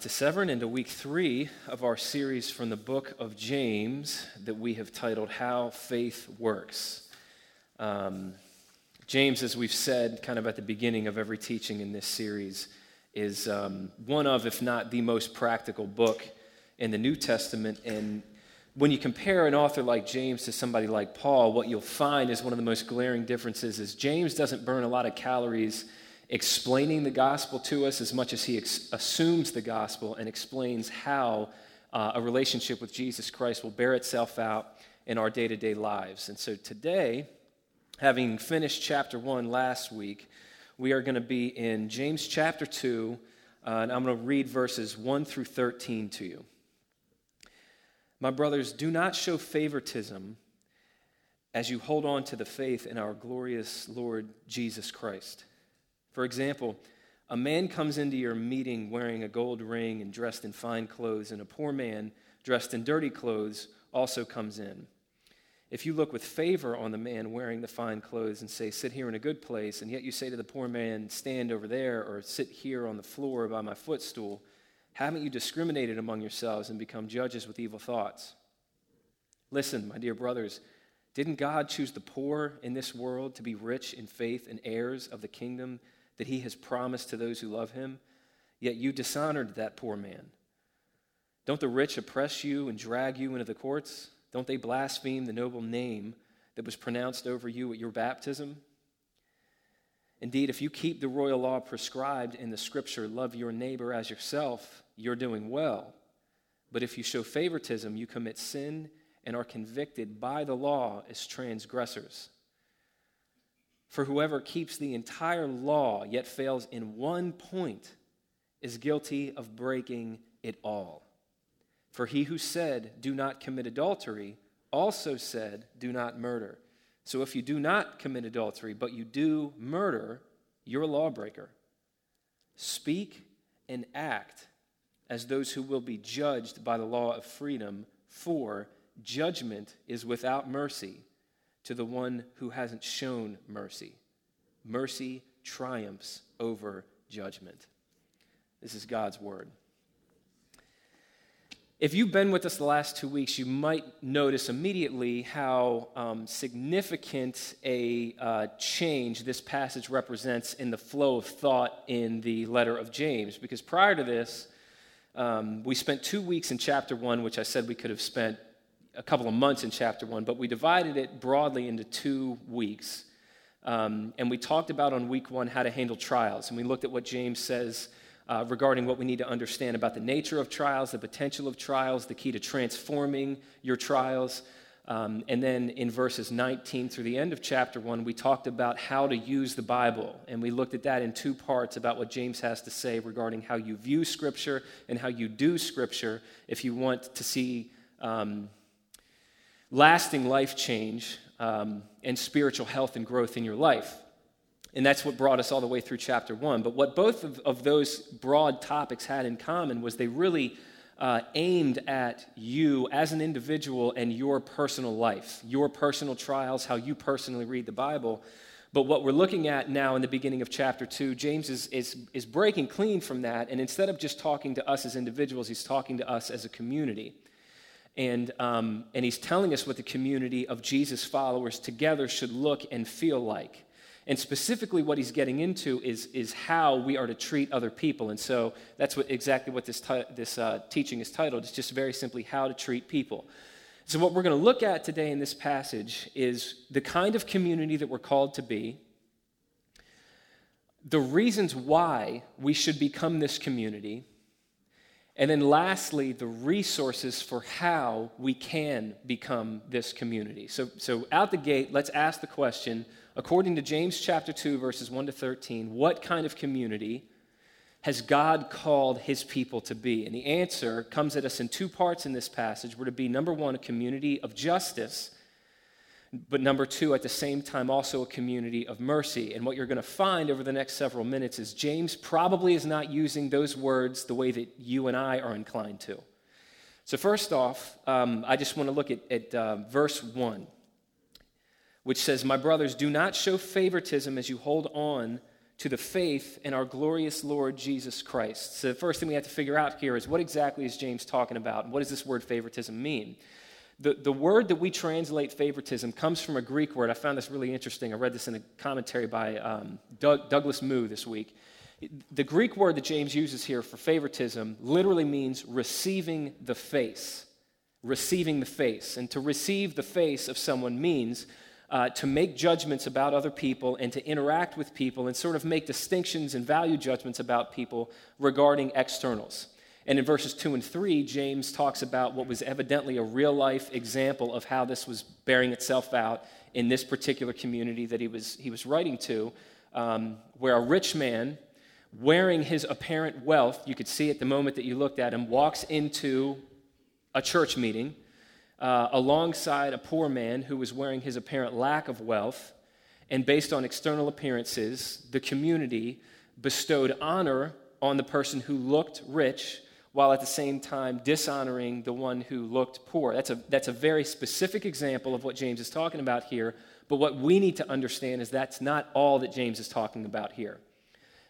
to Severn into week 3 of our series from the book of James that we have titled How Faith Works. James, as we've said kind of at the beginning of every teaching in this series, is one of, if not the most practical book in the New Testament. And when you compare an author like James to somebody like Paul, what you'll find is one of the most glaring differences is James doesn't burn a lot of calories explaining the gospel to us as much as he assumes the gospel and explains how a relationship with Jesus Christ will bear itself out in our day-to-day lives. And so today, having finished chapter 1 last week, we are going to be in James chapter 2, and I'm going to read verses 1 through 13 to you. My brothers, do not show favoritism as you hold on to the faith in our glorious Lord Jesus Christ. For example, a man comes into your meeting wearing a gold ring and dressed in fine clothes, and a poor man dressed in dirty clothes also comes in. If you look with favor on the man wearing the fine clothes and say, sit here in a good place, and yet you say to the poor man, stand over there or sit here on the floor by my footstool, haven't you discriminated among yourselves and become judges with evil thoughts? Listen, my dear brothers, didn't God choose the poor in this world to be rich in faith and heirs of the kingdom that he has promised to those who love him? Yet you dishonored that poor man. Don't the rich oppress you and drag you into the courts? Don't they blaspheme the noble name that was pronounced over you at your baptism? Indeed, if you keep the royal law prescribed in the Scripture, love your neighbor as yourself, you're doing well. But if you show favoritism, you commit sin and are convicted by the law as transgressors. For whoever keeps the entire law yet fails in one point is guilty of breaking it all. For he who said, do not commit adultery, also said, do not murder. So if you do not commit adultery, but you do murder, you're a lawbreaker. Speak and act as those who will be judged by the law of freedom, for judgment is without mercy to the one who hasn't shown mercy. Mercy triumphs over judgment. This is God's word. If you've been with us the last 2 weeks, you might notice immediately how significant a change this passage represents in the flow of thought in the letter of James. Because prior to this, we spent 2 weeks in chapter 1, which I said we could have spent a couple of months in chapter 1, but we divided it broadly into 2 weeks. And we talked about on week 1 how to handle trials, and we looked at what James says regarding what we need to understand about the nature of trials, the potential of trials, the key to transforming your trials. And then in verses 19 through the end of chapter 1, we talked about how to use the Bible. And we looked at that in 2 parts about what James has to say regarding how you view Scripture and how you do Scripture if you want to see lasting life change and spiritual health and growth in your life. And that's what brought us all the way through chapter 1. But what both of those broad topics had in common was they really aimed at you as an individual and your personal life, your personal trials, how you personally read the Bible. But what we're looking at now in the beginning of chapter 2, James is breaking clean from that. And instead of just talking to us as individuals, he's talking to us as a community. And he's telling us what the community of Jesus followers together should look and feel like. And specifically what he's getting into is how we are to treat other people. And so that's exactly what this teaching is titled. It's just very simply how to treat people. So what we're going to look at today in this passage is the kind of community that we're called to be, the reasons why we should become this community, and then lastly, the resources for how we can become this community. So out the gate, let's ask the question, according to James chapter 2, verses 1 to 13, what kind of community has God called his people to be? And the answer comes at us in 2 parts in this passage. We're to be, number 1, a community of justice, but number 2, at the same time, also a community of mercy. And what you're going to find over the next several minutes is James probably is not using those words the way that you and I are inclined to. So first off, I just want to look at verse 1, which says, my brothers, do not show favoritism as you hold on to the faith in our glorious Lord Jesus Christ. So the first thing we have to figure out here is, what exactly is James talking about? And what does this word favoritism mean? The word that we translate favoritism comes from a Greek word. I found this really interesting. I read this in a commentary by Douglas Moo this week. The Greek word that James uses here for favoritism literally means receiving the face. Receiving the face. And to receive the face of someone means to make judgments about other people and to interact with people and sort of make distinctions and value judgments about people regarding externals. And in verses 2 and 3, James talks about what was evidently a real-life example of how this was bearing itself out in this particular community that he was writing to, where a rich man, wearing his apparent wealth, you could see at the moment that you looked at him, walks into a church meeting alongside a poor man who was wearing his apparent lack of wealth, and based on external appearances, the community bestowed honor on the person who looked rich, while at the same time dishonoring the one who looked poor. That's a very specific example of what James is talking about here, but what we need to understand is that's not all that James is talking about here,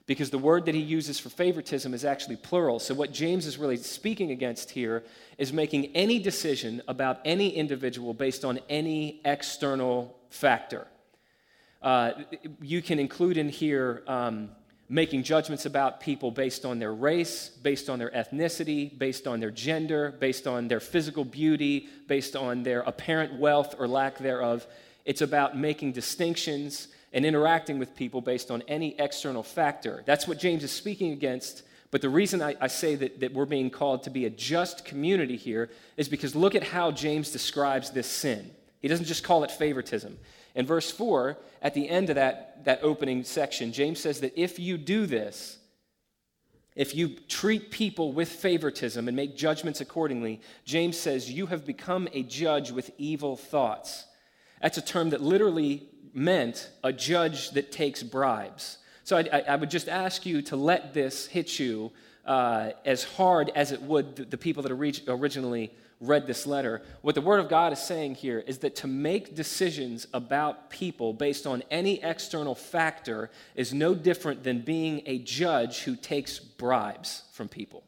because the word that he uses for favoritism is actually plural. So what James is really speaking against here is making any decision about any individual based on any external factor. You can include in here making judgments about people based on their race, based on their ethnicity, based on their gender, based on their physical beauty, based on their apparent wealth or lack thereof. It's about making distinctions and interacting with people based on any external factor. That's what James is speaking against, but the reason I say that we're being called to be a just community here is because look at how James describes this sin. He doesn't just call it favoritism. In verse 4, at the end of that opening section, James says that if you do this, if you treat people with favoritism and make judgments accordingly, James says you have become a judge with evil thoughts. That's a term that literally meant a judge that takes bribes. So I would just ask you to let this hit you as hard as it would the people that originally read this letter. What the Word of God is saying here is that to make decisions about people based on any external factor is no different than being a judge who takes bribes from people.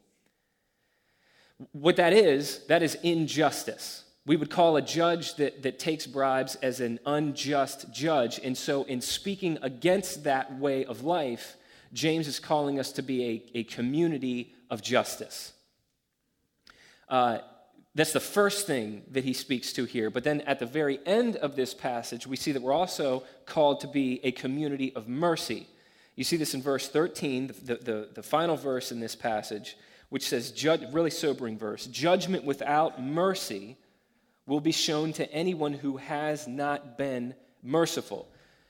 What that is injustice. We would call a judge that takes bribes as an unjust judge. And so in speaking against that way of life, James is calling us to be a community of justice. That's the first thing that he speaks to here. But then at the very end of this passage, we see that we're also called to be a community of mercy. You see this in verse 13, the final verse in this passage, which says, really sobering verse, judgment without mercy will be shown to anyone who has not been merciful.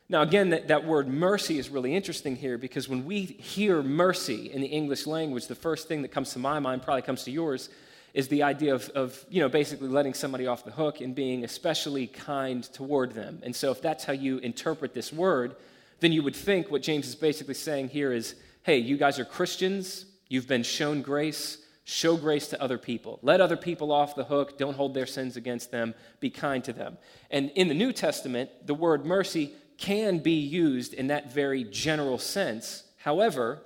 Now again, that word mercy is really interesting here, because when we hear mercy in the English language, the first thing that comes to my mind, probably comes to yours, is the idea of basically letting somebody off the hook and being especially kind toward them. And so if that's how you interpret this word, then you would think what James is basically saying here is, hey, you guys are Christians, you've been shown grace, show grace to other people. Let other people off the hook, don't hold their sins against them, be kind to them. And in the New Testament, the word mercy can be used in that very general sense. However,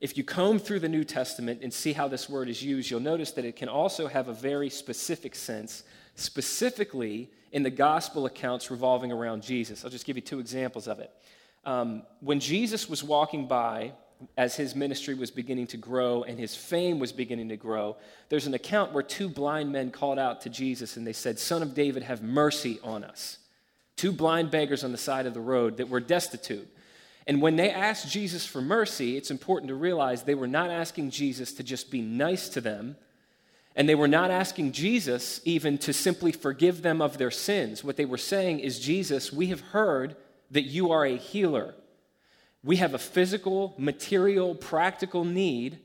if you comb through the New Testament and see how this word is used, you'll notice that it can also have a very specific sense, specifically in the gospel accounts revolving around Jesus. I'll just give you two examples of it. When Jesus was walking by, as his ministry was beginning to grow and his fame was beginning to grow, there's an account where two blind men called out to Jesus and they said, "Son of David, have mercy on us." Two blind beggars on the side of the road that were destitute. And when they asked Jesus for mercy, it's important to realize they were not asking Jesus to just be nice to them, and they were not asking Jesus even to simply forgive them of their sins. What they were saying is, Jesus, we have heard that you are a healer. We have a physical, material, practical need,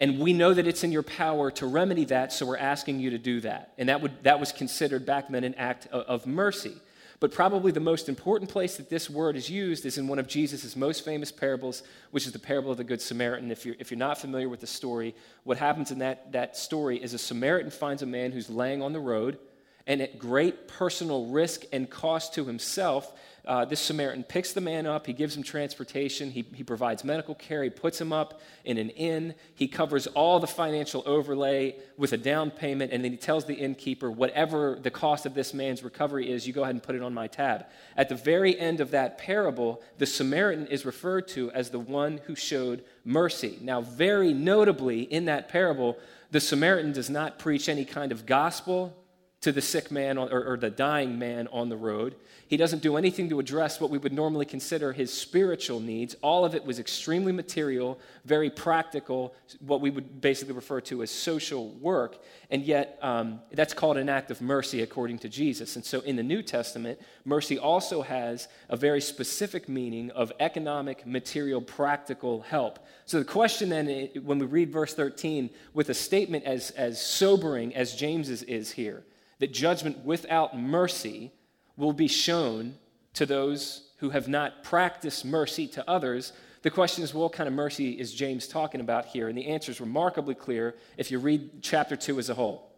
and we know that it's in your power to remedy that, so we're asking you to do that. And that was considered back then an act of mercy. But probably the most important place that this word is used is in one of Jesus' most famous parables, which is the parable of the Good Samaritan. If you're not familiar with the story, what happens in that story is a Samaritan finds a man who's laying on the road, and at great personal risk and cost to himself, this Samaritan picks the man up, he gives him transportation, he provides medical care, he puts him up in an inn, he covers all the financial overlay with a down payment, and then he tells the innkeeper, whatever the cost of this man's recovery is, you go ahead and put it on my tab. At the very end of that parable, the Samaritan is referred to as the one who showed mercy. Now, very notably in that parable, the Samaritan does not preach any kind of gospel to the sick man or the dying man on the road. He doesn't do anything to address what we would normally consider his spiritual needs. All of it was extremely material, very practical, what we would basically refer to as social work, and yet that's called an act of mercy according to Jesus. And so in the New Testament, mercy also has a very specific meaning of economic, material, practical help. So the question then, when we read verse 13, with a statement as sobering as James's is here, that judgment without mercy will be shown to those who have not practiced mercy to others. The question is, what kind of mercy is James talking about here? And the answer is remarkably clear if you read chapter 2 as a whole.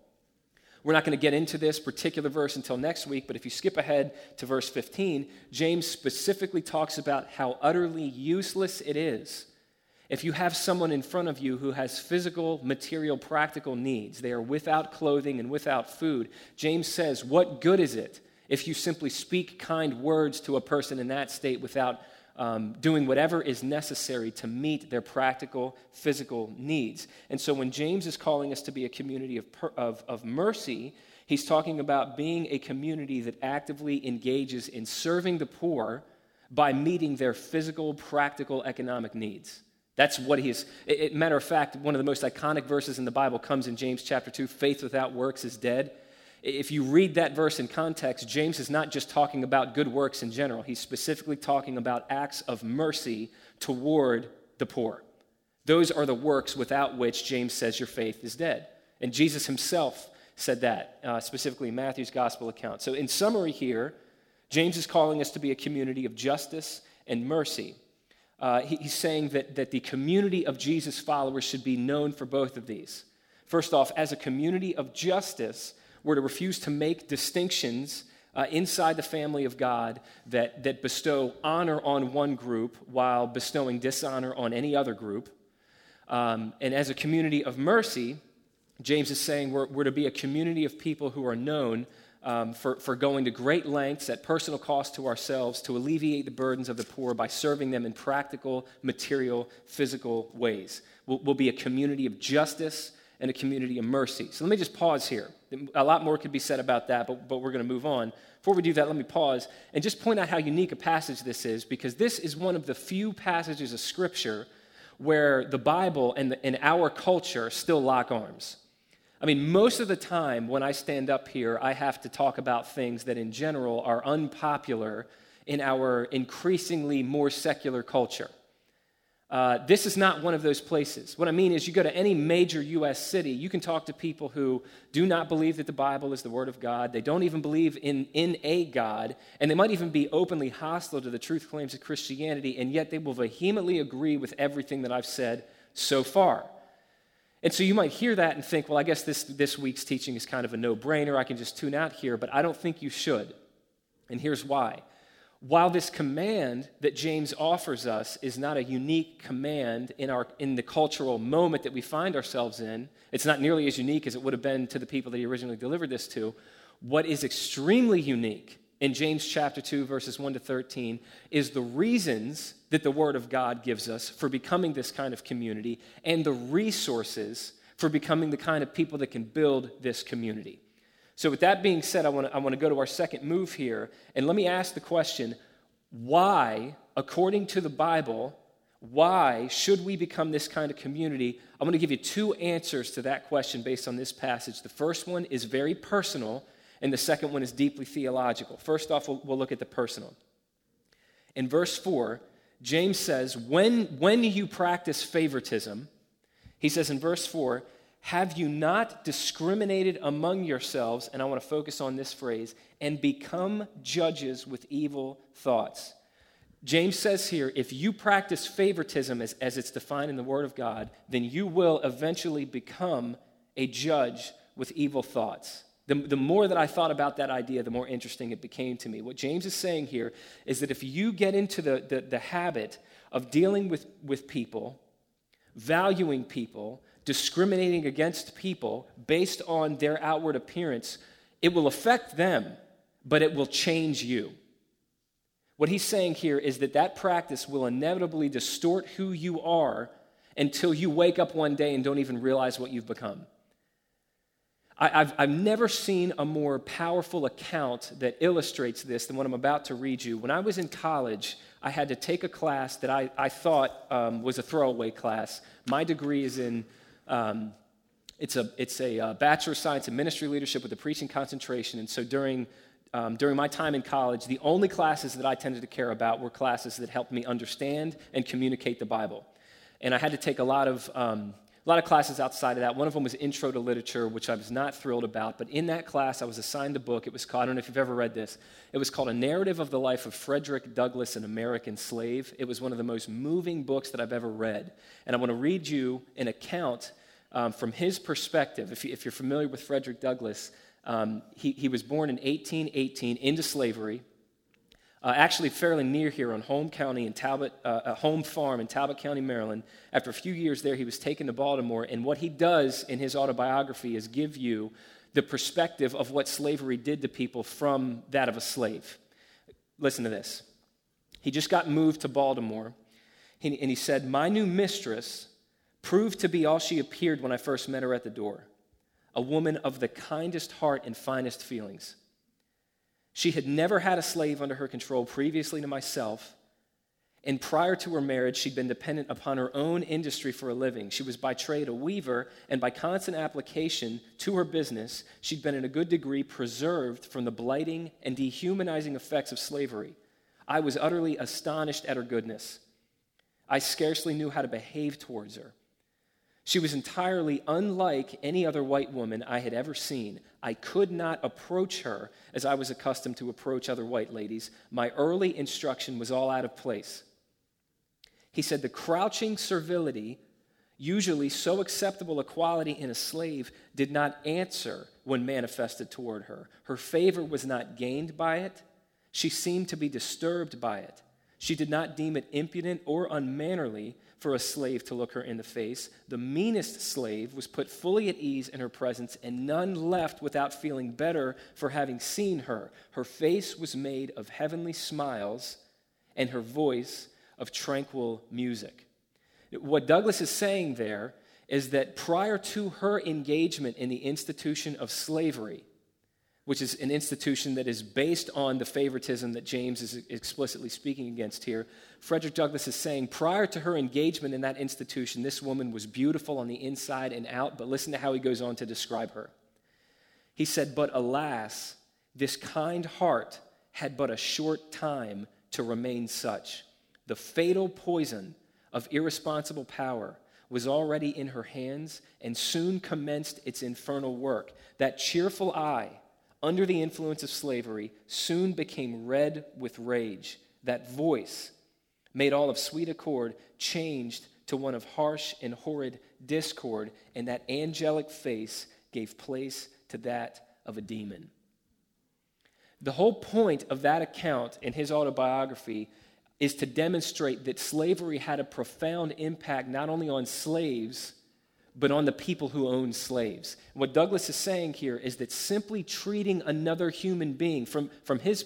We're not going to get into this particular verse until next week, but if you skip ahead to verse 15, James specifically talks about how utterly useless it is if you have someone in front of you who has physical, material, practical needs. They are without clothing and without food. James says, what good is it if you simply speak kind words to a person in that state without doing whatever is necessary to meet their practical, physical needs? And so when James is calling us to be a community of mercy, he's talking about being a community that actively engages in serving the poor by meeting their physical, practical, economic needs. That's what he is. Matter of fact, one of the most iconic verses in the Bible comes in James chapter 2, faith without works is dead. If you read that verse in context, James is not just talking about good works in general. He's specifically talking about acts of mercy toward the poor. Those are the works without which James says your faith is dead. And Jesus himself said that, specifically in Matthew's gospel account. So in summary here, James is calling us to be a community of justice and mercy. He's saying that the community of Jesus' followers should be known for both of these. First off, as a community of justice, we're to refuse to make distinctions inside the family of God that bestow honor on one group while bestowing dishonor on any other group. And as a community of mercy, James is saying we're to be a community of people who are known for going to great lengths at personal cost to ourselves to alleviate the burdens of the poor by serving them in practical, material, physical ways. We'll be a community of justice and a community of mercy. So let me just pause here. A lot more could be said about that, but we're going to move on. Before we do that, let me pause and just point out how unique a passage this is, because this is one of the few passages of Scripture where the Bible and our culture still lock arms. I mean, most of the time when I stand up here, I have to talk about things that in general are unpopular in our increasingly more secular culture. This is not one of those places. What I mean is, you go to any major U.S. city, you can talk to people who do not believe that the Bible is the Word of God. They don't even believe in a God, and they might even be openly hostile to the truth claims of Christianity, and yet they will vehemently agree with everything that I've said so far. And so you might hear that and think, well, I guess this week's teaching is kind of a no-brainer. I can just tune out here, but I don't think you should. And here's why. While this command that James offers us is not a unique command in the cultural moment that we find ourselves in, it's not nearly as unique as it would have been to the people that he originally delivered this to. What is extremely unique in James chapter 2, verses 1 to 13, is the reasons that the Word of God gives us for becoming this kind of community and the resources for becoming the kind of people that can build this community. So with that being said, I want to go to our second move here, and let me ask the question, why, according to the Bible, why should we become this kind of community? I'm going to give you two answers to that question based on this passage. The first one is very personal, and the second one is deeply theological. First off, we'll look at the personal. In verse 4, James says, when you practice favoritism, he says in verse 4, have you not discriminated among yourselves, and I want to focus on this phrase, and become judges with evil thoughts? James says here, if you practice favoritism as it's defined in the Word of God, then you will eventually become a judge with evil thoughts. The more that I thought about that idea, the more interesting it became to me. What James is saying here is that if you get into the habit of dealing with people, valuing people, discriminating against people based on their outward appearance, it will affect them, but it will change you. What he's saying here is that that practice will inevitably distort who you are until you wake up one day and don't even realize what you've become. I've never seen a more powerful account that illustrates this than what I'm about to read you. When I was in college, I had to take a class that I thought was a throwaway class. My degree is in, it's a Bachelor of Science in Ministry Leadership with a preaching concentration. And so during my time in college, the only classes that I tended to care about were classes that helped me understand and communicate the Bible. And I had to take a lot of classes outside of that. One of them was Intro to Literature, which I was not thrilled about. But in that class, I was assigned a book. It was called, I don't know if you've ever read this, it was called A Narrative of the Life of Frederick Douglass, an American Slave. It was one of the most moving books that I've ever read. And I want to read you an account from his perspective. If you're familiar with Frederick Douglass, he was born in 1818 into slavery. Actually fairly near here on Home Farm in Talbot County, Maryland. After a few years there, he was taken to Baltimore, and what he does in his autobiography is give you the perspective of what slavery did to people from that of a slave. Listen to this. He just got moved to Baltimore, and he said, "My new mistress proved to be all she appeared when I first met her at the door, a woman of the kindest heart and finest feelings. She had never had a slave under her control previously to myself, and prior to her marriage, she'd been dependent upon her own industry for a living. She was by trade a weaver, and by constant application to her business, she'd been in a good degree preserved from the blighting and dehumanizing effects of slavery. I was utterly astonished at her goodness. I scarcely knew how to behave towards her. She was entirely unlike any other white woman I had ever seen. I could not approach her as I was accustomed to approach other white ladies. My early instruction was all out of place." He said the crouching servility, usually so acceptable a quality in a slave, did not answer when manifested toward her. Her favor was not gained by it. She seemed to be disturbed by it. She did not deem it impudent or unmannerly for a slave to look her in the face. The meanest slave was put fully at ease in her presence, and none left without feeling better for having seen her. Her face was made of heavenly smiles, and her voice of tranquil music. What Douglas is saying there is that prior to her engagement in the institution of slavery, which is an institution that is based on the favoritism that James is explicitly speaking against here, Frederick Douglass is saying prior to her engagement in that institution, this woman was beautiful on the inside and out, but listen to how he goes on to describe her. He said, "But alas, this kind heart had but a short time to remain such. The fatal poison of irresponsible power was already in her hands and soon commenced its infernal work. That cheerful eye, under the influence of slavery, soon became red with rage. That voice, made all of sweet accord, changed to one of harsh and horrid discord, and that angelic face gave place to that of a demon." The whole point of that account in his autobiography is to demonstrate that slavery had a profound impact not only on slaves, but on the people who own slaves. What Douglas is saying here is that simply treating another human being from his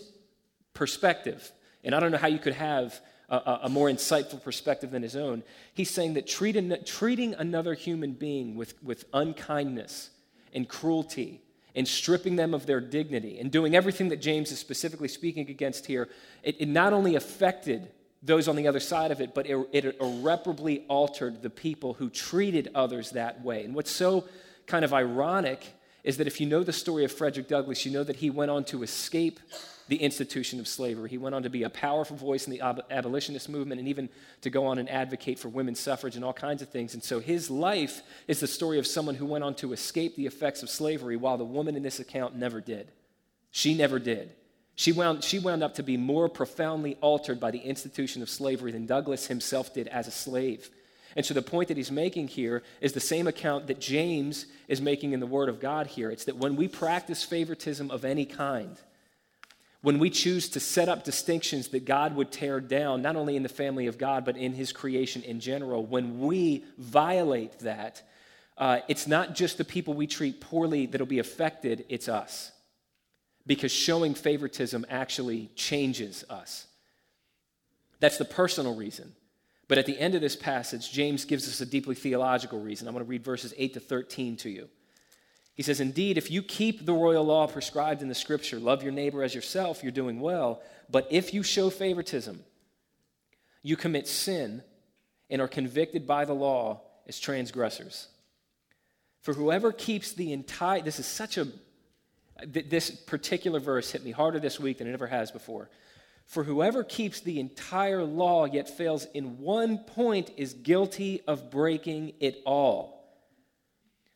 perspective, and I don't know how you could have a more insightful perspective than his own, he's saying that treating another human being with unkindness and cruelty and stripping them of their dignity and doing everything that James is specifically speaking against here, it not only affected those on the other side of it, but it irreparably altered the people who treated others that way. And what's so kind of ironic is that if you know the story of Frederick Douglass, you know that he went on to escape the institution of slavery. He went on to be a powerful voice in the abolitionist movement and even to go on and advocate for women's suffrage and all kinds of things. And so his life is the story of someone who went on to escape the effects of slavery, while the woman in this account never did. She never did. She wound up to be more profoundly altered by the institution of slavery than Douglas himself did as a slave. And so the point that he's making here is the same account that James is making in the Word of God here. It's that when we practice favoritism of any kind, when we choose to set up distinctions that God would tear down, not only in the family of God, but in his creation in general, when we violate that, it's not just the people we treat poorly that'll be affected, it's us. Because showing favoritism actually changes us. That's the personal reason. But at the end of this passage, James gives us a deeply theological reason. I'm going to read verses 8 to 13 to you. He says, "Indeed, if you keep the royal law prescribed in the Scripture, love your neighbor as yourself, you're doing well. But if you show favoritism, you commit sin and are convicted by the law as transgressors. For whoever keeps the entire..." This particular verse hit me harder this week than it ever has before. "For whoever keeps the entire law yet fails in one point is guilty of breaking it all.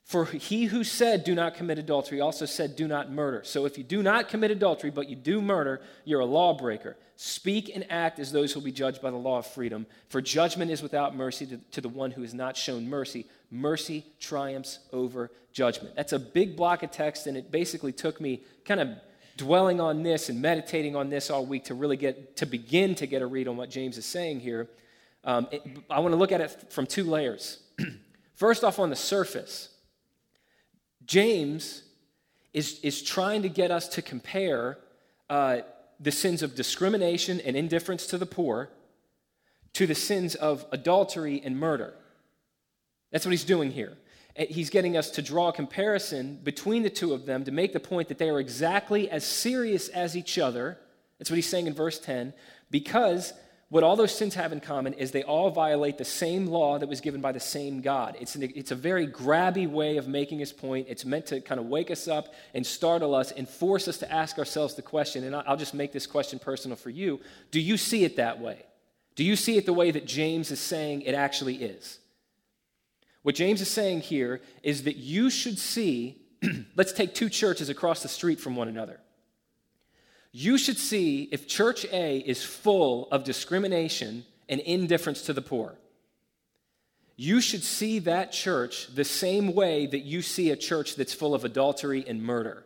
For he who said, 'Do not commit adultery,' also said, 'Do not murder.' So if you do not commit adultery, but you do murder, you're a lawbreaker. Speak and act as those who will be judged by the law of freedom. For judgment is without mercy to the one who has not shown mercy. Mercy triumphs over judgment." That's a big block of text, and it basically took me kind of dwelling on this and meditating on this all week to really begin to get a read on what James is saying here. I want to look at it from two layers. First off, on the surface, James is trying to get us to compare the sins of discrimination and indifference to the poor to the sins of adultery and murder. That's what he's doing here. He's getting us to draw a comparison between the two of them to make the point that they are exactly as serious as each other. That's what he's saying in verse 10, because what all those sins have in common is they all violate the same law that was given by the same God. It's a very grabby way of making his point. It's meant to kind of wake us up and startle us and force us to ask ourselves the question, and I'll just make this question personal for you. Do you see it that way? Do you see it the way that James is saying it actually is? What James is saying here is that you should see, let's take two churches across the street from one another. You should see if church A is full of discrimination and indifference to the poor. You should see that church the same way that you see a church that's full of adultery and murder.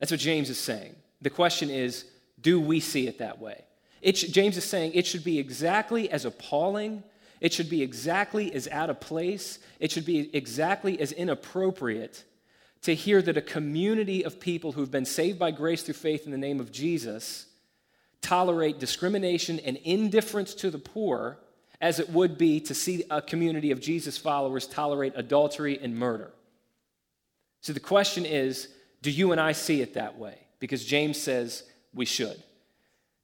That's what James is saying. The question is, do we see it that way? James is saying it should be exactly as appalling. It should be exactly as out of place. It should be exactly as inappropriate to hear that a community of people who've been saved by grace through faith in the name of Jesus tolerate discrimination and indifference to the poor as it would be to see a community of Jesus followers tolerate adultery and murder. So the question is, do you and I see it that way? Because James says we should.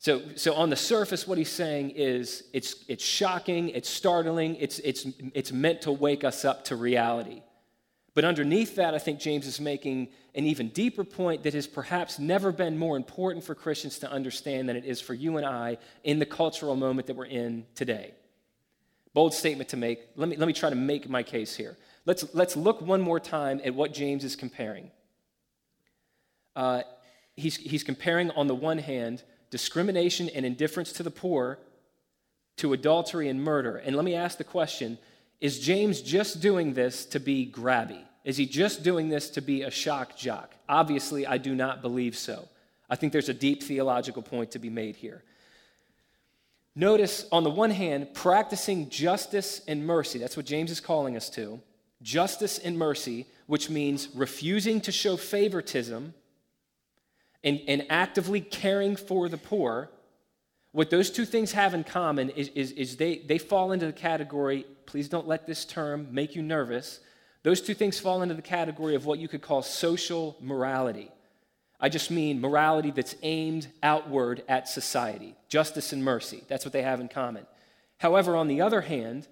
So on the surface, what he's saying is it's shocking, it's startling, it's meant to wake us up to reality. But underneath that, I think James is making an even deeper point that has perhaps never been more important for Christians to understand than it is for you and I in the cultural moment that we're in today. Bold statement to make. Let me try to make my case here. Let's look one more time at what James is comparing. He's comparing, on the one hand, discrimination and indifference to the poor to adultery and murder. And let me ask the question, is James just doing this to be grabby? Is he just doing this to be a shock jock? Obviously, I do not believe so. I think there's a deep theological point to be made here. Notice, on the one hand, practicing justice and mercy. That's what James is calling us to. Justice and mercy, which means refusing to show favoritism and actively caring for the poor. What those two things have in common is they fall into the category, please don't let this term make you nervous, those two things fall into the category of what you could call social morality. I just mean morality that's aimed outward at society. Justice and mercy, that's what they have in common. However, on the other hand,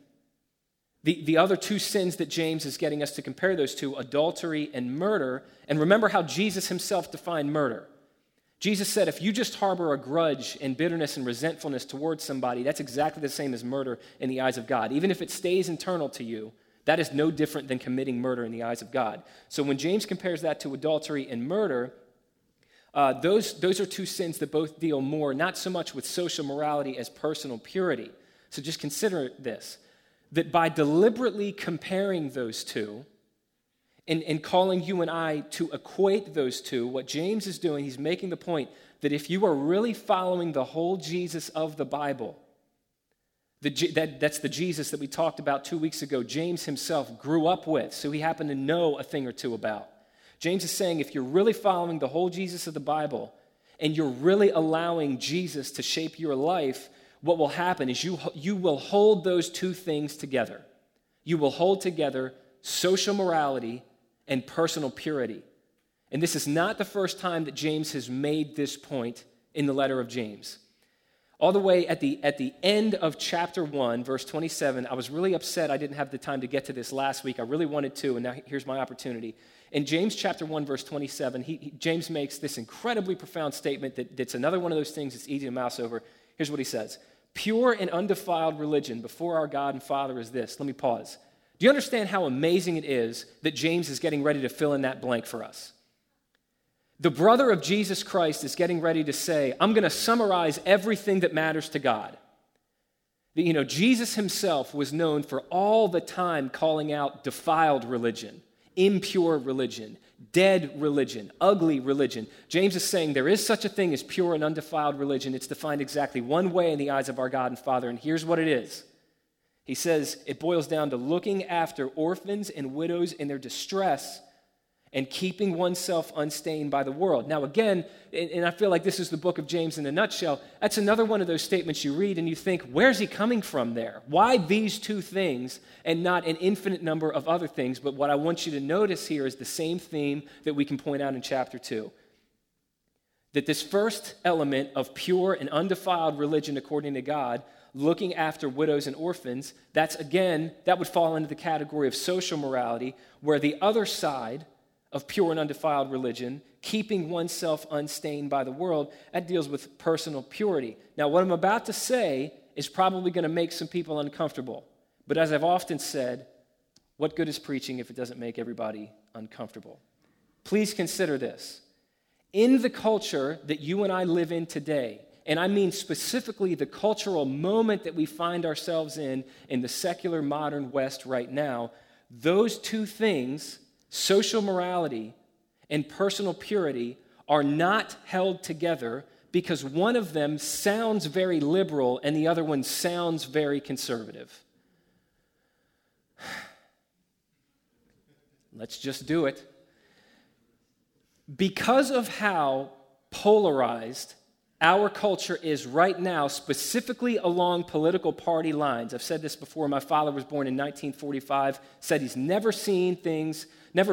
the other two sins that James is getting us to compare those to, adultery and murder, and remember how Jesus himself defined murder. Jesus said, if you just harbor a grudge and bitterness and resentfulness towards somebody, that's exactly the same as murder in the eyes of God. Even if it stays internal to you, that is no different than committing murder in the eyes of God. So when James compares that to adultery and murder, those are two sins that both deal more, not so much with social morality as personal purity. So just consider this. that by deliberately comparing those two and calling you and I to equate those two, what James is doing, he's making the point that if you are really following the whole Jesus of the Bible, that's the Jesus that we talked about 2 weeks ago, James himself grew up with, so he happened to know a thing or two about. James is saying if you're really following the whole Jesus of the Bible and you're really allowing Jesus to shape your life, what will happen is you will hold those two things together. You will hold together social morality and personal purity. And this is not the first time that James has made this point in the letter of James. All the way at the end of chapter 1, verse 27, I was really upset I didn't have the time to get to this last week. I really wanted to, and now here's my opportunity. In James chapter 1, verse 27, James makes this incredibly profound statement that's another one of those things that's easy to mouse over. Here's what he says. Pure and undefiled religion before our God and Father is this. Let me pause. Do you understand how amazing it is that James is getting ready to fill in that blank for us? The brother of Jesus Christ is getting ready to say, I'm going to summarize everything that matters to God. You know, Jesus himself was known for all the time calling out defiled religion, impure religion, dead religion, ugly religion. James is saying there is such a thing as pure and undefiled religion. It's defined exactly one way in the eyes of our God and Father, and here's what it is. He says it boils down to looking after orphans and widows in their distress and keeping oneself unstained by the world. Now again, and I feel like this is the book of James in a nutshell, that's another one of those statements you read and you think, where's he coming from there? Why these two things and not an infinite number of other things? But what I want you to notice here is the same theme that we can point out in chapter 2. That this first element of pure and undefiled religion according to God, looking after widows and orphans, that would fall into the category of social morality, where the other side of pure and undefiled religion, keeping oneself unstained by the world, that deals with personal purity. Now, what I'm about to say is probably going to make some people uncomfortable. But as I've often said, what good is preaching if it doesn't make everybody uncomfortable? Please consider this. In the culture that you and I live in today, and I mean specifically the cultural moment that we find ourselves in the secular modern West right now, those two things, social morality and personal purity, are not held together because one of them sounds very liberal and the other one sounds very conservative. Let's just do it. Because of how polarized our culture is right now, specifically along political party lines. I've said this before. My father was born in 1945, said he's never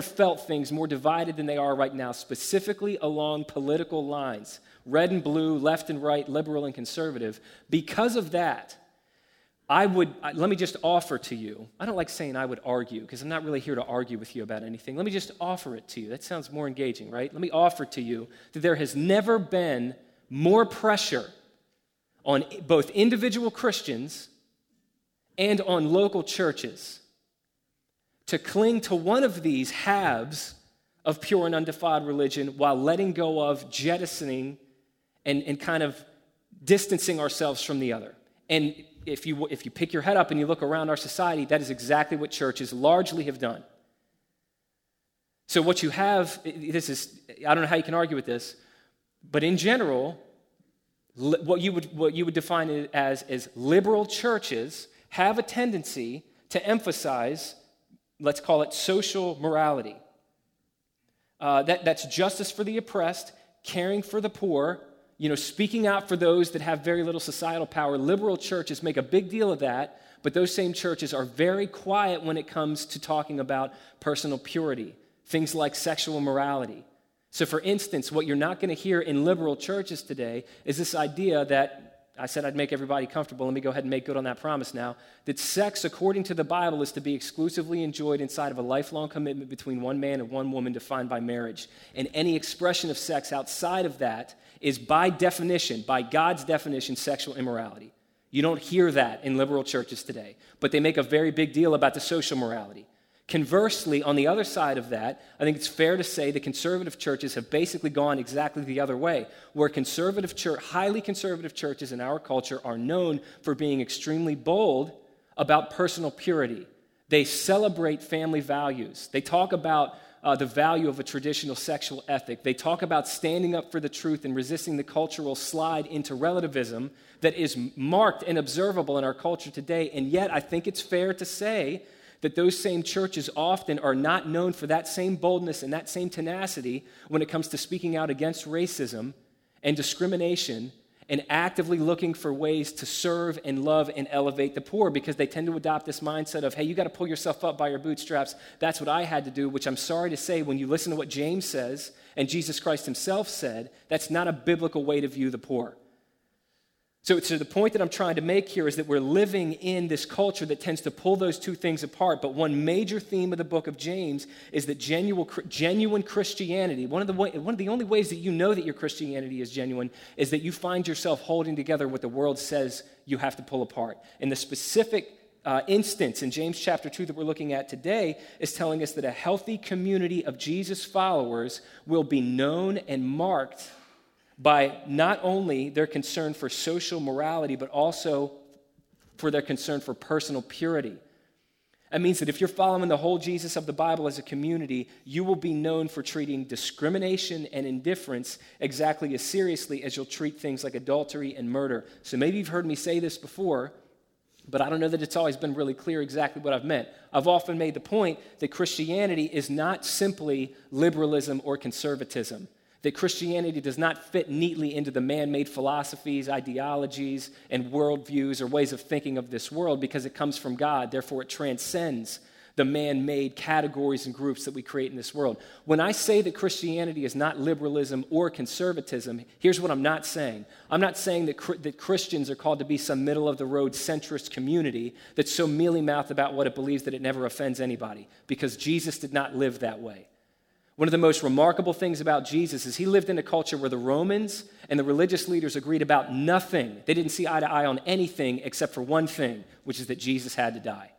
felt things more divided than they are right now, specifically along political lines, red and blue, left and right, liberal and conservative. Because of that, let me just offer to you, I don't like saying I would argue because I'm not really here to argue with you about anything. Let me just offer it to you. That sounds more engaging, right? Let me offer to you that there has never been more pressure on both individual Christians and on local churches to cling to one of these halves of pure and undefiled religion while letting go of, jettisoning, and kind of distancing ourselves from the other. And if you pick your head up and you look around our society, that is exactly what churches largely have done. So what you have, I don't know how you can argue with this, but in general, what you would define it as is liberal churches have a tendency to emphasize, let's call it social morality. That's justice for the oppressed, caring for the poor, you know, speaking out for those that have very little societal power. Liberal churches make a big deal of that, but those same churches are very quiet when it comes to talking about personal purity, things like sexual morality. So for instance, what you're not going to hear in liberal churches today is this idea that, I said I'd make everybody comfortable, let me go ahead and make good on that promise now, that sex, according to the Bible, is to be exclusively enjoyed inside of a lifelong commitment between one man and one woman defined by marriage. And any expression of sex outside of that is by definition, by God's definition, sexual immorality. You don't hear that in liberal churches today, but they make a very big deal about the social morality. Conversely, on the other side of that, I think it's fair to say the conservative churches have basically gone exactly the other way, where highly conservative churches in our culture are known for being extremely bold about personal purity. They celebrate family values. They talk about the value of a traditional sexual ethic. They talk about standing up for the truth and resisting the cultural slide into relativism that is marked and observable in our culture today. And yet, I think it's fair to say that those same churches often are not known for that same boldness and that same tenacity when it comes to speaking out against racism and discrimination and actively looking for ways to serve and love and elevate the poor, because they tend to adopt this mindset of, hey, you got to pull yourself up by your bootstraps. That's what I had to do, which I'm sorry to say, when you listen to what James says and Jesus Christ himself said, that's not a biblical way to view the poor. So the point that I'm trying to make here is that we're living in this culture that tends to pull those two things apart. But one major theme of the book of James is that genuine Christianity, one of the only ways that you know that your Christianity is genuine is that you find yourself holding together what the world says you have to pull apart. And the specific instance in James chapter 2 that we're looking at today is telling us that a healthy community of Jesus followers will be known and marked by not only their concern for social morality, but also for their concern for personal purity. That means that if you're following the whole Jesus of the Bible as a community, you will be known for treating discrimination and indifference exactly as seriously as you'll treat things like adultery and murder. So maybe you've heard me say this before, but I don't know that it's always been really clear exactly what I've meant. I've often made the point that Christianity is not simply liberalism or conservatism, that Christianity does not fit neatly into the man-made philosophies, ideologies, and worldviews or ways of thinking of this world, because it comes from God. Therefore, it transcends the man-made categories and groups that we create in this world. When I say that Christianity is not liberalism or conservatism, here's what I'm not saying. I'm not saying that Christians are called to be some middle-of-the-road centrist community that's so mealy-mouthed about what it believes that it never offends anybody, because Jesus did not live that way. One of the most remarkable things about Jesus is he lived in a culture where the Romans and the religious leaders agreed about nothing. They didn't see eye to eye on anything except for one thing, which is that Jesus had to die.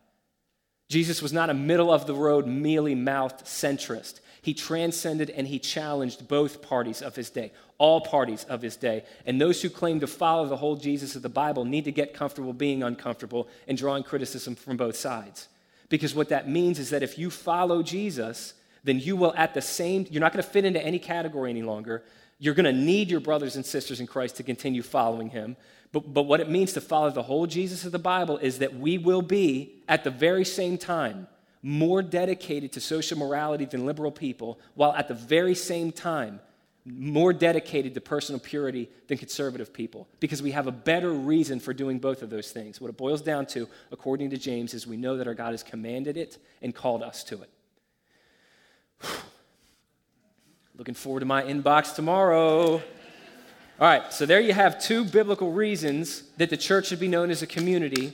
Jesus was not a middle-of-the-road, mealy-mouthed centrist. He transcended and he challenged both parties of his day, all parties of his day. And those who claim to follow the whole Jesus of the Bible need to get comfortable being uncomfortable and drawing criticism from both sides. Because what that means is that if you follow Jesus, then you will you're not going to fit into any category any longer. You're going to need your brothers and sisters in Christ to continue following him. But what it means to follow the whole Jesus of the Bible is that we will be, at the very same time, more dedicated to social morality than liberal people, while at the very same time, more dedicated to personal purity than conservative people, because we have a better reason for doing both of those things. What it boils down to, according to James, is we know that our God has commanded it and called us to it. Looking forward to my inbox tomorrow. All right, so there you have two biblical reasons that the church should be known as a community.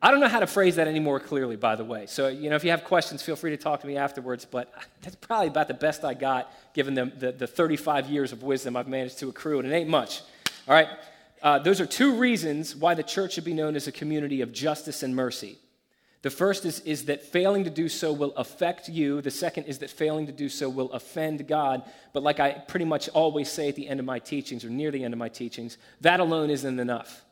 I don't know how to phrase that any more clearly, by the way. So, if you have questions, feel free to talk to me afterwards, but that's probably about the best I got, given the 35 years of wisdom I've managed to accrue, and it ain't much. All right, those are two reasons why the church should be known as a community of justice and mercy. The first is that failing to do so will affect you. The second is that failing to do so will offend God. But like I pretty much always say at the end of my teachings, or near the end of my teachings, that alone isn't enough.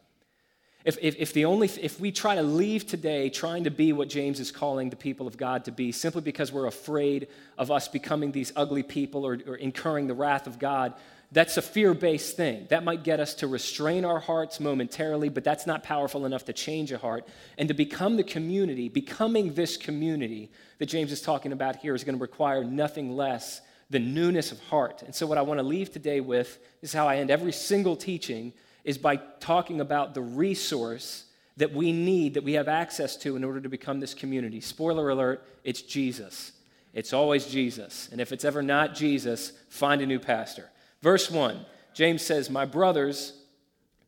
If we try to leave today trying to be what James is calling the people of God to be, simply because we're afraid of us becoming these ugly people or incurring the wrath of God, that's a fear-based thing. That might get us to restrain our hearts momentarily, but that's not powerful enough to change a heart. And to becoming this community that James is talking about here is going to require nothing less than newness of heart. And so what I want to leave today with, this is how I end every single teaching, is by talking about the resource that we need, that we have access to in order to become this community. Spoiler alert, it's Jesus. It's always Jesus. And if it's ever not Jesus, find a new pastor. Verse 1, James says, "My brothers,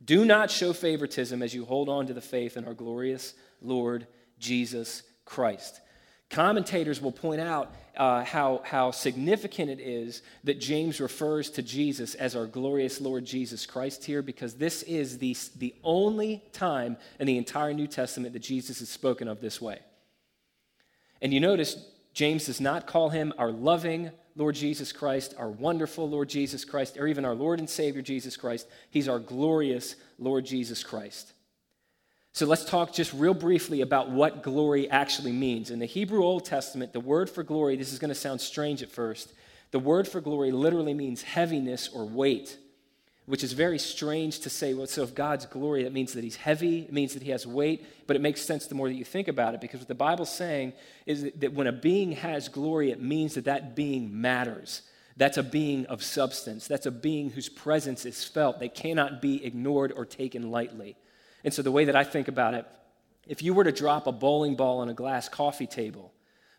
do not show favoritism as you hold on to the faith in our glorious Lord Jesus Christ." Commentators will point out how significant it is that James refers to Jesus as our glorious Lord Jesus Christ here, because this is the only time in the entire New Testament that Jesus is spoken of this way. And you notice James does not call him our loving Lord Jesus Christ, our wonderful Lord Jesus Christ, or even our Lord and Savior Jesus Christ. He's our glorious Lord Jesus Christ. So let's talk just real briefly about what glory actually means. In the Hebrew Old Testament, the word for glory, this is going to sound strange at first, the word for glory literally means heaviness or weight, which is very strange to say, well, so if God's glory, that means that he's heavy, it means that he has weight, but it makes sense the more that you think about it, because what the Bible's saying is that when a being has glory, it means that that being matters. That's a being of substance. That's a being whose presence is felt. They cannot be ignored or taken lightly. And so the way that I think about it, if you were to drop a bowling ball on a glass coffee table,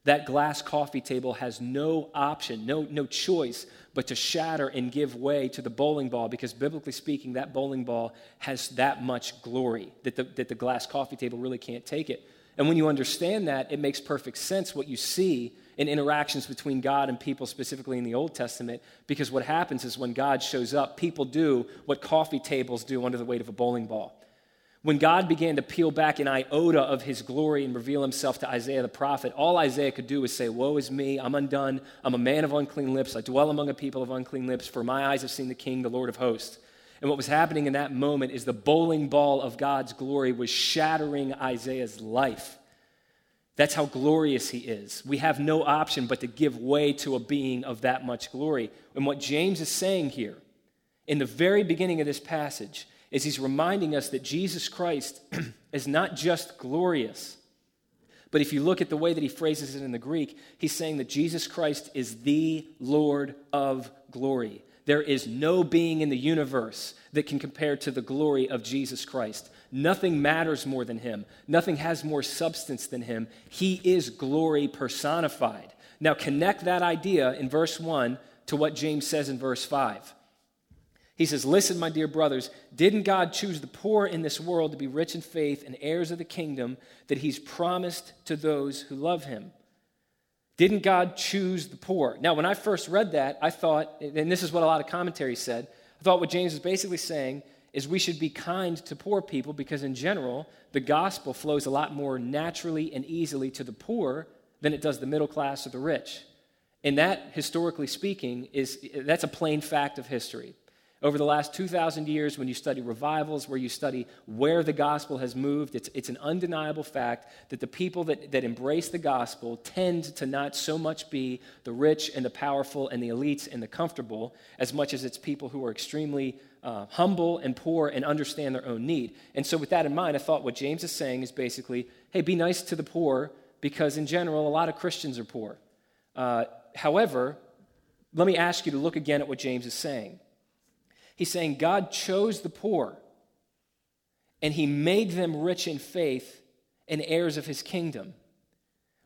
that glass coffee table has no option, no choice but to shatter and give way to the bowling ball, because biblically speaking, that bowling ball has that much glory that the glass coffee table really can't take it. And when you understand that, it makes perfect sense what you see in interactions between God and people, specifically in the Old Testament, because what happens is when God shows up, people do what coffee tables do under the weight of a bowling ball. When God began to peel back an iota of his glory and reveal himself to Isaiah the prophet, all Isaiah could do was say, "Woe is me, I'm undone, I'm a man of unclean lips, I dwell among a people of unclean lips, for my eyes have seen the King, the Lord of hosts." And what was happening in that moment is the bowling ball of God's glory was shattering Isaiah's life. That's how glorious he is. We have no option but to give way to a being of that much glory. And what James is saying here, in the very beginning of this passage, is he's reminding us that Jesus Christ is not just glorious, but if you look at the way that he phrases it in the Greek, he's saying that Jesus Christ is the Lord of glory. There is no being in the universe that can compare to the glory of Jesus Christ. Nothing matters more than him. Nothing has more substance than him. He is glory personified. Now connect that idea in verse 1 to what James says in verse 5. He says, "Listen, my dear brothers, didn't God choose the poor in this world to be rich in faith and heirs of the kingdom that he's promised to those who love him?" Didn't God choose the poor? Now, when I first read that, I thought, and this is what a lot of commentaries said, I thought what James was basically saying is we should be kind to poor people because in general, the gospel flows a lot more naturally and easily to the poor than it does the middle class or the rich. And that, historically speaking, that's a plain fact of history. Over the last 2,000 years, when you study revivals, where you study where the gospel has moved, it's an undeniable fact that the people that embrace the gospel tend to not so much be the rich and the powerful and the elites and the comfortable, as much as it's people who are extremely humble and poor and understand their own need. And so with that in mind, I thought what James is saying is basically, hey, be nice to the poor, because in general, a lot of Christians are poor. However, let me ask you to look again at what James is saying. He's saying God chose the poor and he made them rich in faith and heirs of his kingdom.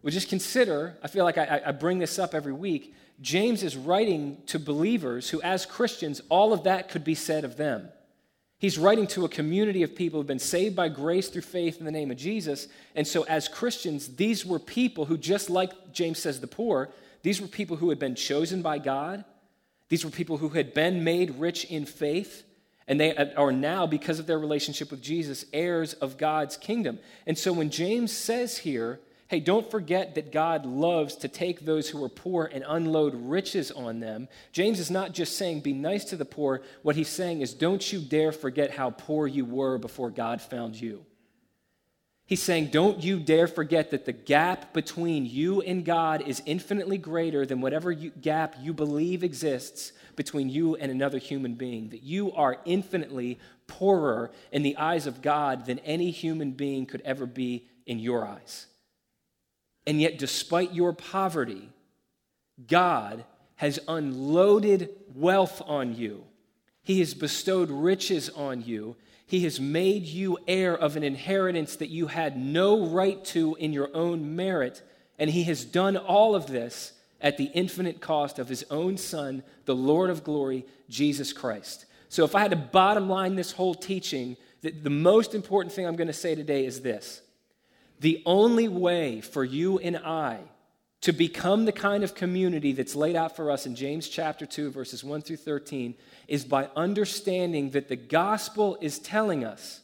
Well, just consider, I feel like I bring this up every week, James is writing to believers who as Christians, all of that could be said of them. He's writing to a community of people who've been saved by grace through faith in the name of Jesus. And so as Christians, these were people who, just like James says the poor, these were people who had been chosen by God. These were people who had been made rich in faith, and they are now, because of their relationship with Jesus, heirs of God's kingdom. And so when James says here, hey, don't forget that God loves to take those who are poor and unload riches on them, James is not just saying be nice to the poor. What he's saying is don't you dare forget how poor you were before God found you. He's saying, don't you dare forget that the gap between you and God is infinitely greater than whatever gap you believe exists between you and another human being, that you are infinitely poorer in the eyes of God than any human being could ever be in your eyes. And yet, despite your poverty, God has unloaded wealth on you. He has bestowed riches on you. He has made you heir of an inheritance that you had no right to in your own merit, and he has done all of this at the infinite cost of his own Son, the Lord of glory, Jesus Christ. So if I had to bottom line this whole teaching, the most important thing I'm going to say today is this. The only way for you and I to become the kind of community that's laid out for us in James chapter 2, verses 1 through 13, is by understanding that the gospel is telling us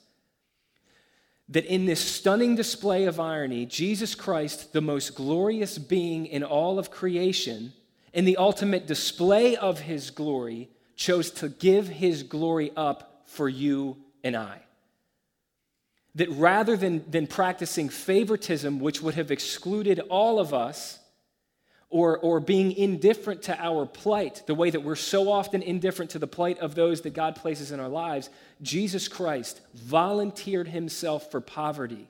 that in this stunning display of irony, Jesus Christ, the most glorious being in all of creation, in the ultimate display of his glory, chose to give his glory up for you and I. that rather than practicing favoritism, which would have excluded all of us, or being indifferent to our plight, the way that we're so often indifferent to the plight of those that God places in our lives, Jesus Christ volunteered himself for poverty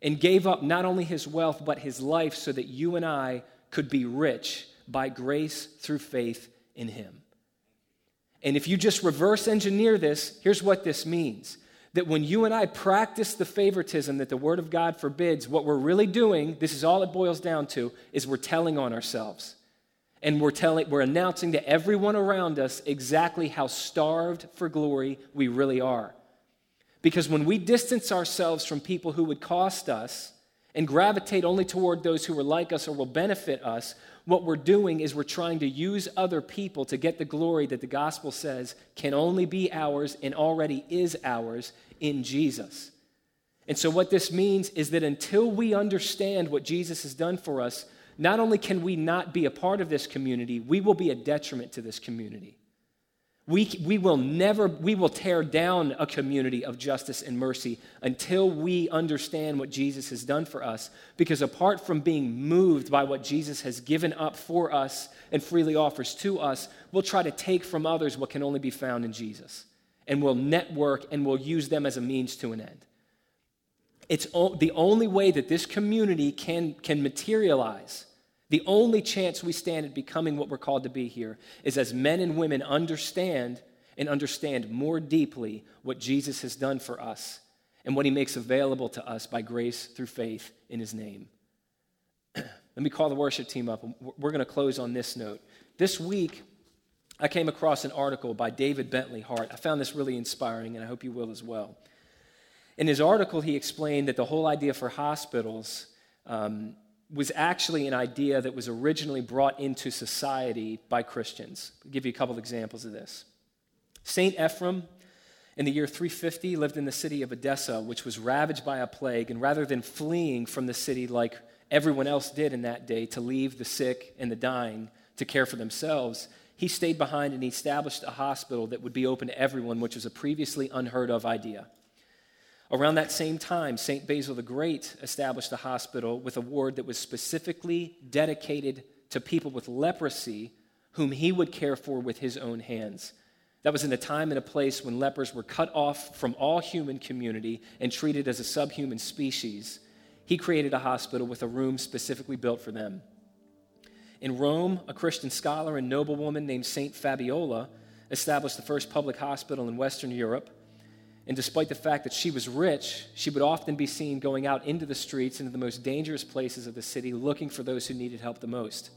and gave up not only his wealth, but his life so that you and I could be rich by grace through faith in him. And if you just reverse engineer this, here's what this means. That when you and I practice the favoritism that the Word of God forbids, what we're really doing, this is all it boils down to, is we're telling on ourselves. And we're announcing to everyone around us exactly how starved for glory we really are. Because when we distance ourselves from people who would cost us and gravitate only toward those who are like us or will benefit us, what we're doing is we're trying to use other people to get the glory that the gospel says can only be ours and already is ours in Jesus. And so what this means is that until we understand what Jesus has done for us, not only can we not be a part of this community, we will be a detriment to this community. We will tear down a community of justice and mercy until we understand what Jesus has done for us. Because apart from being moved by what Jesus has given up for us and freely offers to us, we'll try to take from others what can only be found in Jesus. And we'll network and we'll use them as a means to an end. It's the only way that this community can materialize. The only chance we stand at becoming what we're called to be here is as men and women understand more deeply what Jesus has done for us and what he makes available to us by grace through faith in his name. Let me call the worship team up. We're going to close on this note. This week, I came across an article by David Bentley Hart. I found this really inspiring, and I hope you will as well. In his article, he explained that the whole idea for hospitals was actually an idea that was originally brought into society by Christians. I'll give you a couple of examples of this. St. Ephraim, in the year 350, lived in the city of Edessa, which was ravaged by a plague, and rather than fleeing from the city like everyone else did in that day to leave the sick and the dying to care for themselves, he stayed behind and he established a hospital that would be open to everyone, which was a previously unheard of idea. Around that same time, St. Basil the Great established a hospital with a ward that was specifically dedicated to people with leprosy whom he would care for with his own hands. That was in a time and a place when lepers were cut off from all human community and treated as a subhuman species. He created a hospital with a room specifically built for them. In Rome, a Christian scholar and noblewoman named St. Fabiola established the first public hospital in Western Europe. And despite the fact that she was rich, she would often be seen going out into the streets, into the most dangerous places of the city, looking for those who needed help the most.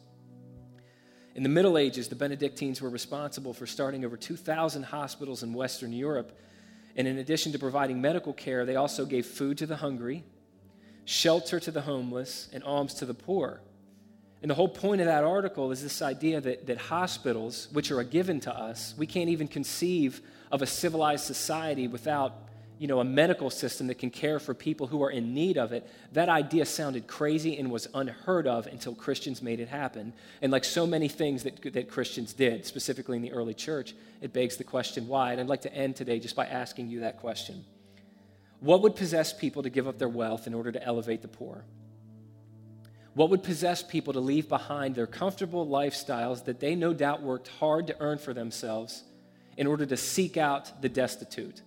In the Middle Ages, the Benedictines were responsible for starting over 2,000 hospitals in Western Europe. And in addition to providing medical care, they also gave food to the hungry, shelter to the homeless, and alms to the poor. And the whole point of that article is this idea that hospitals, which are a given to us, we can't even conceive of a civilized society without, a medical system that can care for people who are in need of it. That idea sounded crazy and was unheard of until Christians made it happen. And like so many things that Christians did, specifically in the early church, it begs the question why. And I'd like to end today just by asking you that question. What would possess people to give up their wealth in order to elevate the poor? What would possess people to leave behind their comfortable lifestyles that they no doubt worked hard to earn for themselves in order to seek out the destitute?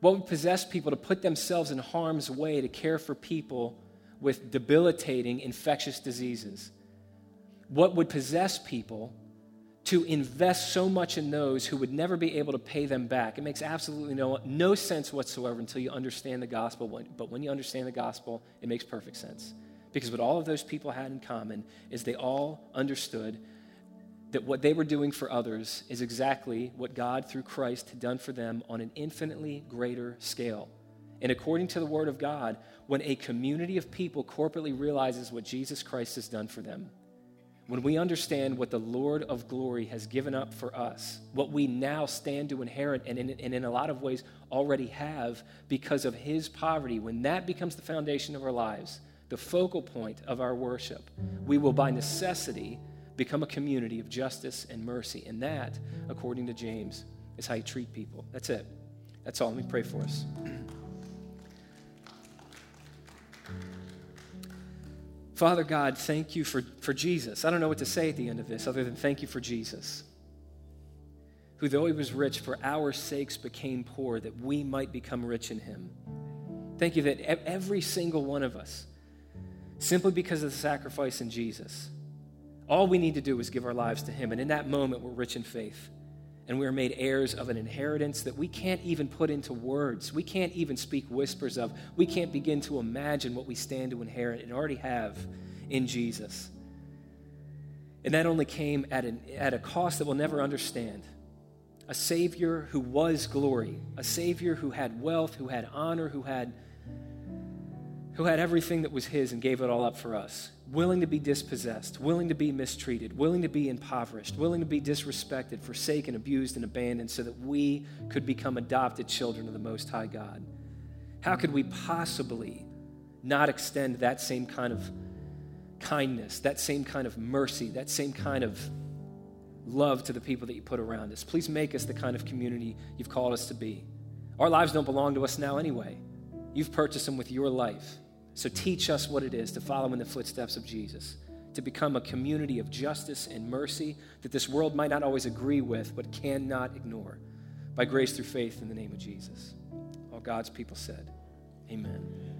What would possess people to put themselves in harm's way to care for people with debilitating infectious diseases? What would possess people to invest so much in those who would never be able to pay them back? It makes absolutely no sense whatsoever until you understand the gospel. But when you understand the gospel, it makes perfect sense. Because what all of those people had in common is they all understood that what they were doing for others is exactly what God through Christ had done for them on an infinitely greater scale. And according to the Word of God, when a community of people corporately realizes what Jesus Christ has done for them, when we understand what the Lord of glory has given up for us, what we now stand to inherit and in a lot of ways already have because of his poverty, when that becomes the foundation of our lives, the focal point of our worship, we will by necessity become a community of justice and mercy. And that, according to James, is how you treat people. That's it. That's all. Let me pray for us. Father God, thank you for Jesus. I don't know what to say at the end of this other than thank you for Jesus, who though he was rich, for our sakes became poor, that we might become rich in him. Thank you that every single one of us, simply because of the sacrifice in Jesus, all we need to do is give our lives to him. And in that moment, we're rich in faith. And we are made heirs of an inheritance that we can't even put into words. We can't even speak whispers of. We can't begin to imagine what we stand to inherit and already have in Jesus. And that only came at a cost that we'll never understand. A Savior who was glory, a Savior who had wealth, who had honor, who had everything that was his and gave it all up for us, willing to be dispossessed, willing to be mistreated, willing to be impoverished, willing to be disrespected, forsaken, abused, and abandoned so that we could become adopted children of the Most High God. How could we possibly not extend that same kind of kindness, that same kind of mercy, that same kind of love to the people that you put around us? Please make us the kind of community you've called us to be. Our lives don't belong to us now anyway. You've purchased them with your life. So teach us what it is to follow in the footsteps of Jesus, to become a community of justice and mercy that this world might not always agree with, but cannot ignore. By grace through faith in the name of Jesus. All God's people said, amen.